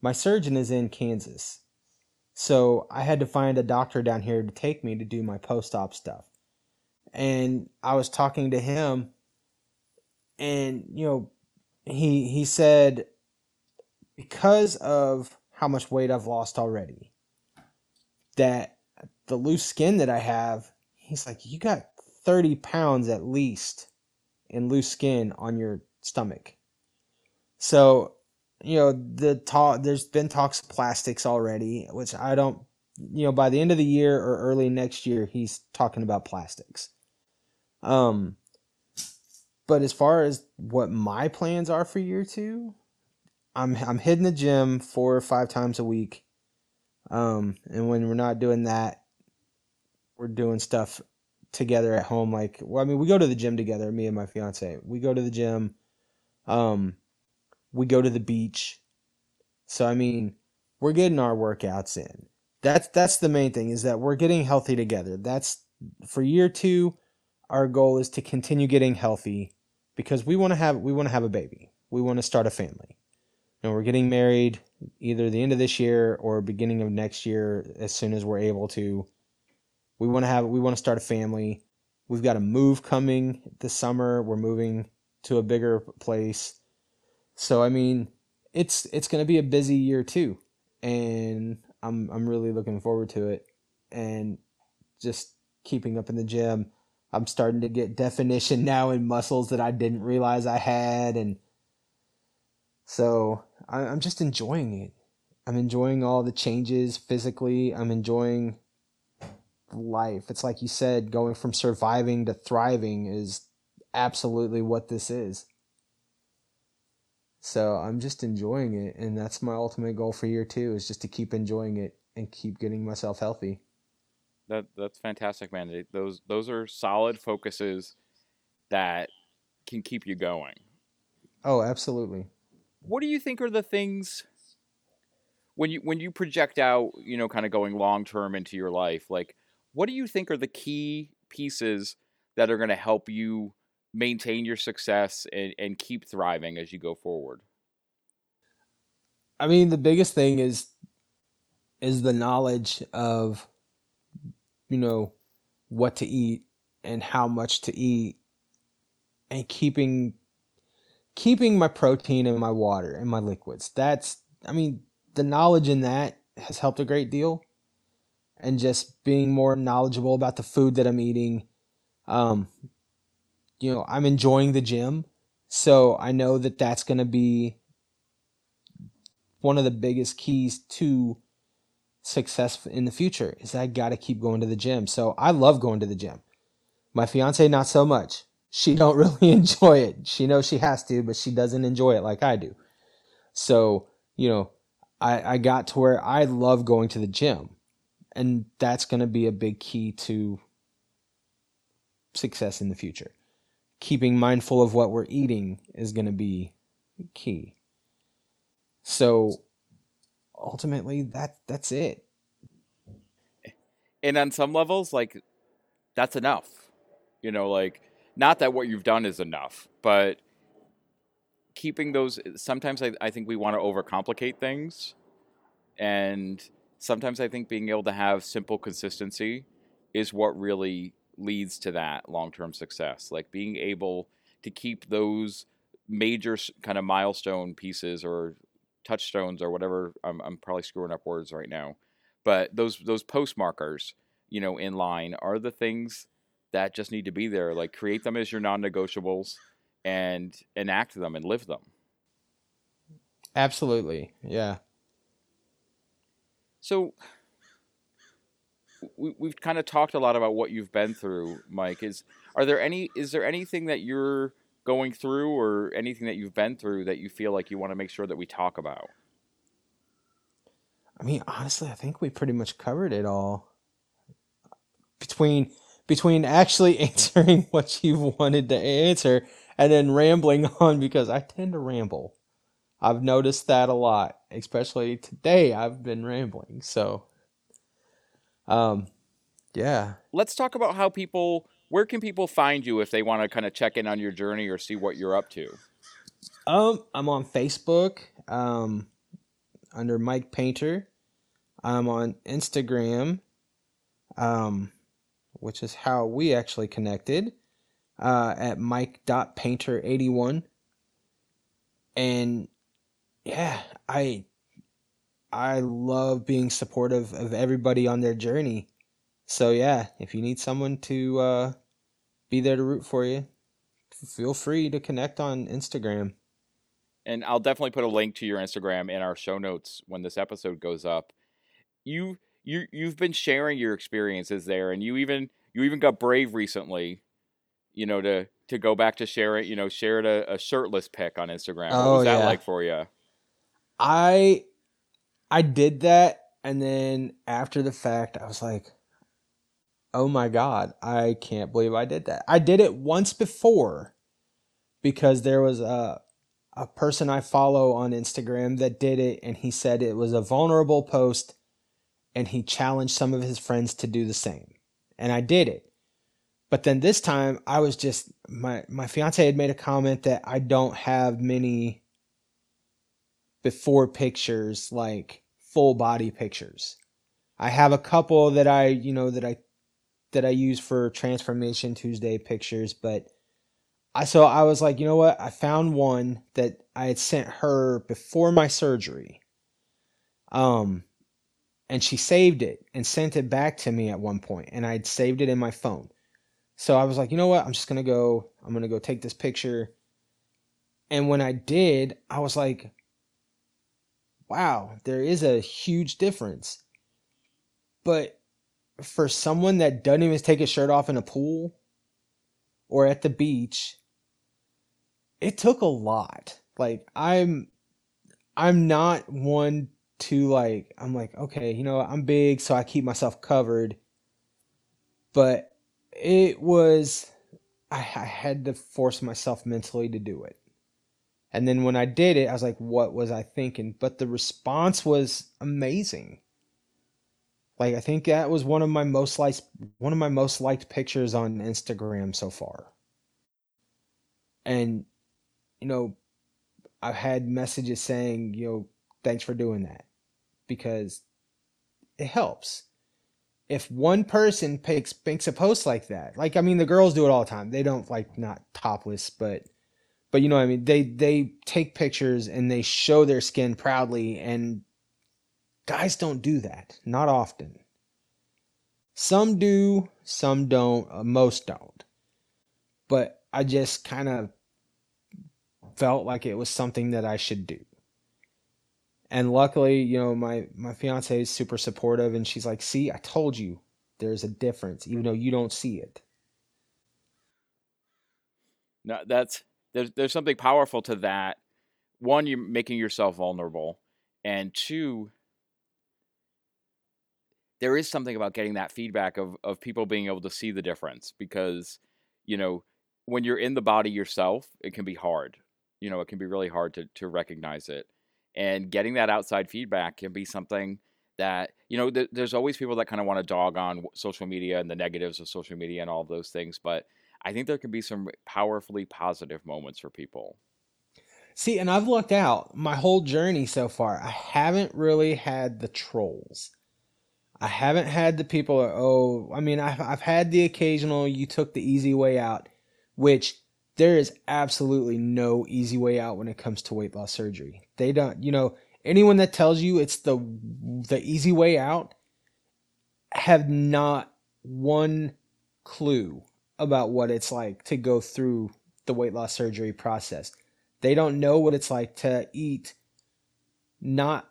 my surgeon is in Kansas, so I had to find a doctor down here to take me to do my post-op stuff. And I was talking to him. And, you know, he he said, because of how much weight I've lost already, that the loose skin that I have, he's like, you got thirty pounds at least in loose skin on your stomach. So, you know, the talk, there's been talks of plastics already, which I don't, you know, by the end of the year or early next year, he's talking about plastics. Um. But as far as what my plans are for year two, I'm I'm hitting the gym four or five times a week. Um, and when we're not doing that, we're doing stuff together at home. Like, well, I mean, we go to the gym together, me and my fiance. We go to the gym. Um, we go to the beach. So, I mean, we're getting our workouts in. That's, that's the main thing, is that we're getting healthy together. That's for year two. Our goal is to continue getting healthy because we want to have we want to have a baby. We want to start a family. And we're getting married either the end of this year or beginning of next year as soon as we're able to. We want to have we want to start a family. We've got a move coming this summer. We're moving to a bigger place. So I mean, it's it's going to be a busy year too. And I'm I'm really looking forward to it, and just keeping up in the gym. I'm starting to get definition now in muscles that I didn't realize I had, and so I'm just enjoying it. I'm enjoying all the changes physically. I'm enjoying life. It's like you said, going from surviving to thriving is absolutely what this is. So I'm just enjoying it, and that's my ultimate goal for year two, is just to keep enjoying it and keep getting myself healthy. That that's fantastic, man. Those those are solid focuses that can keep you going. Oh, absolutely. What do you think are the things when you when you project out, you know, kind of going long term into your life, like what do you think are the key pieces that are going to help you maintain your success and, and keep thriving as you go forward? I mean, the biggest thing is is the knowledge of, you know, what to eat and how much to eat, and keeping keeping my protein and my water and my liquids. That's, I mean, the knowledge in that has helped a great deal, and just being more knowledgeable about the food that I'm eating. Um, you know, I'm enjoying the gym, so I know that that's going to be one of the biggest keys to success in the future, is I got to keep going to the gym. So I love going to the gym. My fiance, not so much. She don't really enjoy it. She knows she has to, but she doesn't enjoy it like I do. So, you know, I, I got to where I love going to the gym, and that's going to be a big key to success in the future. Keeping mindful of what we're eating is going to be key. So ultimately, that that's it. And on some levels, like, that's enough. You know, like, not that what you've done is enough, but keeping those, sometimes I, I think we want to overcomplicate things. And sometimes I think being able to have simple consistency is what really leads to that long-term success. Like being able to keep those major kind of milestone pieces or touchstones or whatever, I'm, I'm probably screwing up words right now, but those those post markers, you know, in line are the things that just need to be there. Like create them as your non-negotiables and enact them and live them. Absolutely. Yeah. So we, we've kind of talked a lot about what you've been through, Mike. Is, are there any, is there anything that you're going through or anything that you've been through that you feel like you want to make sure that we talk about? I mean, honestly, I think we pretty much covered it all. Between, between actually answering what you wanted to answer and then rambling on, because I tend to ramble. I've noticed that a lot, especially today. I've been rambling. So, um, yeah. Let's talk about how people, where can people find you if they want to kind of check in on your journey or see what you're up to? Um, I'm on Facebook, um, under Mike Painter. I'm on Instagram, um, which is how we actually connected, uh, at mike dot painter eighty-one. And yeah, I, I love being supportive of everybody on their journey. So yeah, if you need someone to, uh, be there to root for you, feel free to connect on Instagram. And I'll definitely put a link to your Instagram in our show notes when this episode goes up. You, you, you've been sharing your experiences there, and you even, you even got brave recently, you know, to, to go back to share it, you know, shared a, a shirtless pic on Instagram. Oh, what was that yeah. like for you? I, I did that. And then after the fact, I was like, oh my God, I can't believe I did that. I did it once before because there was a a person I follow on Instagram that did it, and he said it was a vulnerable post, and he challenged some of his friends to do the same. And I did it. But then this time I was just, my, my fiance had made a comment that I don't have many before pictures, like full body pictures. I have a couple that I, you know, that I, that I use for Transformation Tuesday pictures. But I, so I was like, you know what? I found one that I had sent her before my surgery. Um, and she saved it and sent it back to me at one point, and I'd saved it in my phone. So I was like, you know what? I'm just going to go, I'm going to go take this picture. And when I did, I was like, wow, there is a huge difference. But for someone that doesn't even take a shirt off in a pool or at the beach, it took a lot. Like I'm, I'm not one to like, I'm like, okay, you know, I'm big, so I keep myself covered, but it was, I, I had to force myself mentally to do it. And then when I did it, I was like, what was I thinking? But the response was amazing. Like, I think that was one of my most liked, one of my most liked pictures on Instagram so far. And, you know, I've had messages saying, you know, thanks for doing that, because it helps. If one person makes, makes a post like that, like, I mean, the girls do it all the time. They don't, like, not topless, but, but you know what I mean? They, they take pictures and they show their skin proudly, and guys don't do that. Not often. Some do, some don't, uh, most don't. But I just kind of felt like it was something that I should do. And luckily, you know, my, my fiance is super supportive, and she's like, see, I told you there's a difference, even though you don't see it. No, that's, there's, there's something powerful to that. One, you're making yourself vulnerable. And two, there is something about getting that feedback of, of people being able to see the difference, because, you know, when you're in the body yourself, it can be hard. You know, it can be really hard to, to recognize it. And getting that outside feedback can be something that, you know, th- there's always people that kind of want to dog on social media and the negatives of social media and all of those things. But I think there can be some powerfully positive moments for people. See, and I've lucked out my whole journey so far. I haven't really had the trolls. I haven't had the people, oh, I mean, I've, I've had the occasional, you took the easy way out, which there is absolutely no easy way out when it comes to weight loss surgery. They don't, you know, anyone that tells you it's the the easy way out have not one clue about what it's like to go through the weight loss surgery process. They don't know what it's like to eat not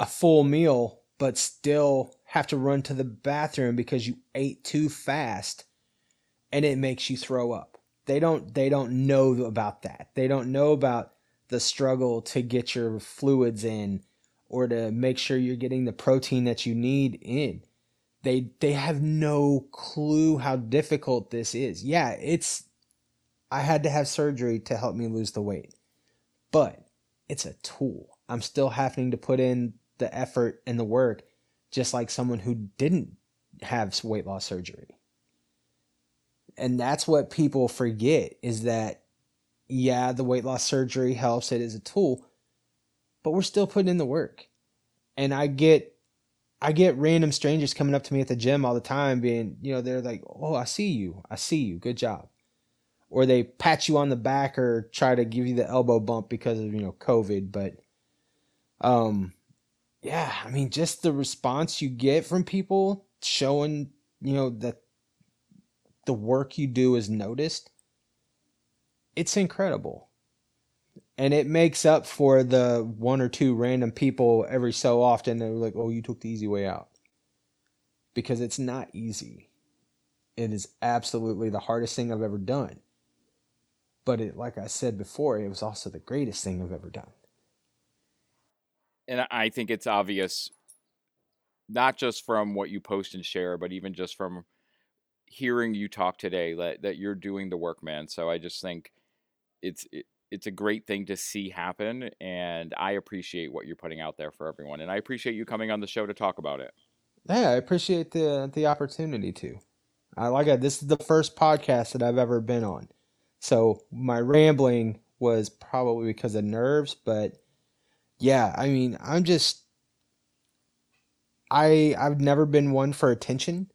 a full meal, but still have to run to the bathroom because you ate too fast and it makes you throw up. They don't, they don't know about that. They don't know about the struggle to get your fluids in or to make sure you're getting the protein that you need in. They, they have no clue how difficult this is. Yeah, it's, I had to have surgery to help me lose the weight, but it's a tool. I'm still having to put in the effort and the work, just like someone who didn't have weight loss surgery. And that's what people forget, is that, yeah, the weight loss surgery helps. It is a tool, but we're still putting in the work. And I get, I get random strangers coming up to me at the gym all the time being, you know, they're like, oh, I see you. I see you. Good job. Or they pat you on the back or try to give you the elbow bump because of, you know, COVID. But, um, yeah, I mean, just the response you get from people showing, you know, that the work you do is noticed, it's incredible. And it makes up for the one or two random people every so often that are like, oh, you took the easy way out. Because it's not easy. It is absolutely the hardest thing I've ever done. But it, like I said before, it was also the greatest thing I've ever done. And I think it's obvious, not just from what you post and share, but even just from hearing you talk today, that, that you're doing the work, man. So I just think it's it, it's a great thing to see happen, and I appreciate what you're putting out there for everyone, and I appreciate you coming on the show to talk about it. Yeah, I appreciate the the opportunity to. I, like I, this is the first podcast that I've ever been on. So my rambling was probably because of nerves, but yeah, I mean, I'm just, I, I've never been one for attention.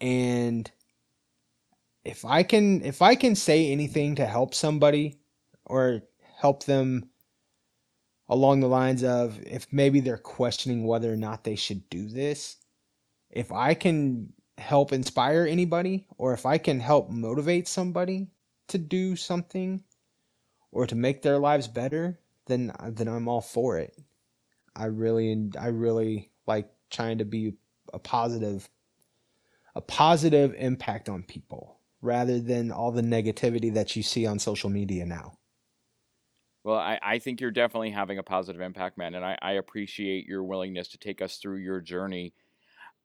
And if I can, if I can say anything to help somebody or help them along the lines of, if maybe they're questioning whether or not they should do this, if I can help inspire anybody, or if I can help motivate somebody to do something or to make their lives better, then then I'm all for it. I really I really like trying to be a positive a positive impact on people rather than all the negativity that you see on social media now. Well, I, I think you're definitely having a positive impact, man, and I, I appreciate your willingness to take us through your journey.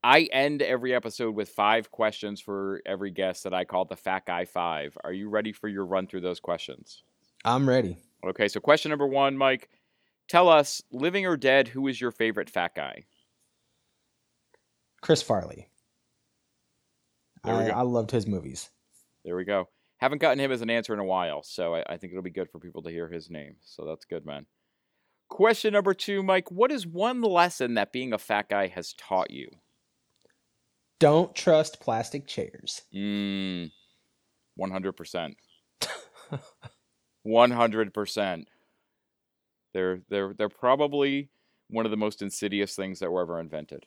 I end every episode with five questions for every guest that I call the Fat Guy Five. Are you ready for your run through those questions? I'm ready. Okay, so question number one, Mike. Tell us, living or dead, who is your favorite fat guy? Chris Farley. I, I loved his movies. There we go. Haven't gotten him as an answer in a while, so I, I think it'll be good for people to hear his name. So that's good, man. Question number two, Mike. What is one lesson that being a fat guy has taught you? Don't trust plastic chairs. Mm, one hundred percent. one hundred percent. They're, they're, they're probably one of the most insidious things that were ever invented.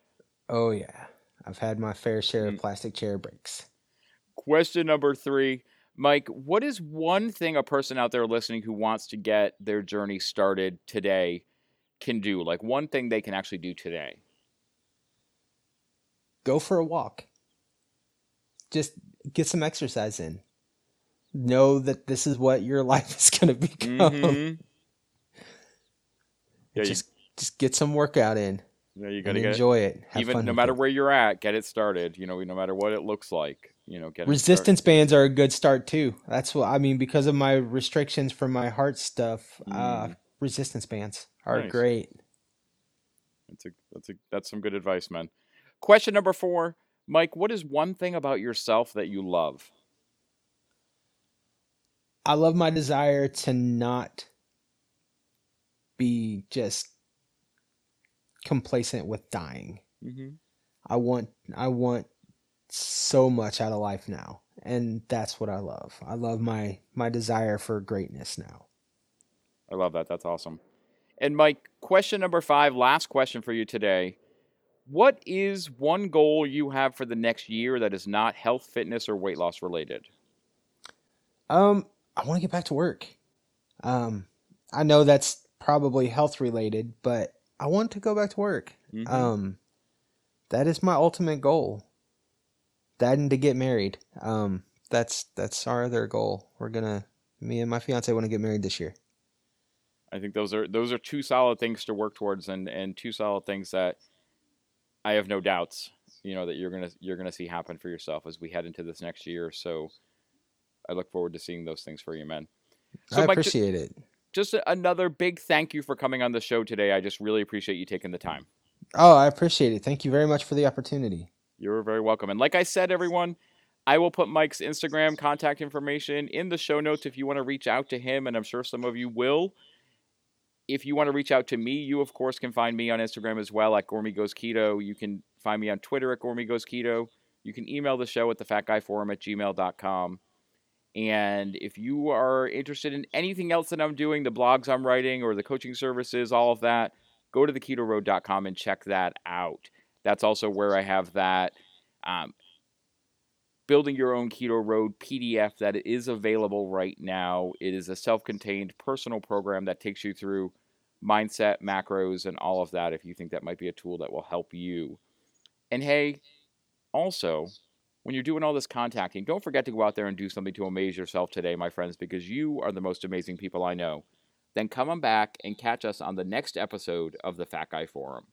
Oh, yeah. I've had my fair share mm. of plastic chair breaks. Question number three. Mike, what is one thing a person out there listening who wants to get their journey started today can do? Like one thing they can actually do today? Go for a walk. Just get some exercise in. Know that this is what your life is going to become. Mm-hmm. Yeah, just you, just get some workout in. Yeah, you gotta get enjoy it. it. Have Even fun no matter it. where you're at, get it started. You know, no matter what it looks like, you know, get resistance it bands are a good start too. That's what I mean. Because of my restrictions for my heart stuff, mm. uh, resistance bands are nice. Great. That's a that's a that's some good advice, man. Question number four, Mike. What is one thing about yourself that you love? I love my desire to not be just complacent with dying. Mm-hmm. I want, I want so much out of life now, and that's what I love. I love my my desire for greatness now. I love that. That's awesome. And Mike, question number five, last question for you today. What is one goal you have for the next year that is not health, fitness, or weight loss related? Um, I want to get back to work. Um, I know that's probably health related, but I want to go back to work. Mm-hmm. Um, that is my ultimate goal. That and to get married. Um, that's, that's our other goal. We're gonna, me and my fiance want to get married this year. I think those are, those are two solid things to work towards, and, and two solid things that I have no doubts, you know, that you're going to, you're going to see happen for yourself as we head into this next year. So I look forward to seeing those things for you, man. So I Mike, appreciate just, it. Just another big thank you for coming on the show today. I just really appreciate you taking the time. Oh, I appreciate it. Thank you very much for the opportunity. You're very welcome. And like I said, everyone, I will put Mike's Instagram contact information in the show notes if you want to reach out to him, and I'm sure some of you will. If you want to reach out to me, you, of course, can find me on Instagram as well at Gormy Goes Keto. You can find me on Twitter at Gormy Goes Keto. You can email the show at the fat guy forum at gmail dot com. And if you are interested in anything else that I'm doing, the blogs I'm writing or the coaching services, all of that, go to the keto road dot com and check that out. That's also where I have that um, Building Your Own Keto Road P D F that is available right now. It is a self-contained personal program that takes you through mindset, macros, and all of that if you think that might be a tool that will help you. And hey, also, when you're doing all this contacting, don't forget to go out there and do something to amaze yourself today, my friends, because you are the most amazing people I know. Then come on back and catch us on the next episode of the Fat Guy Forum.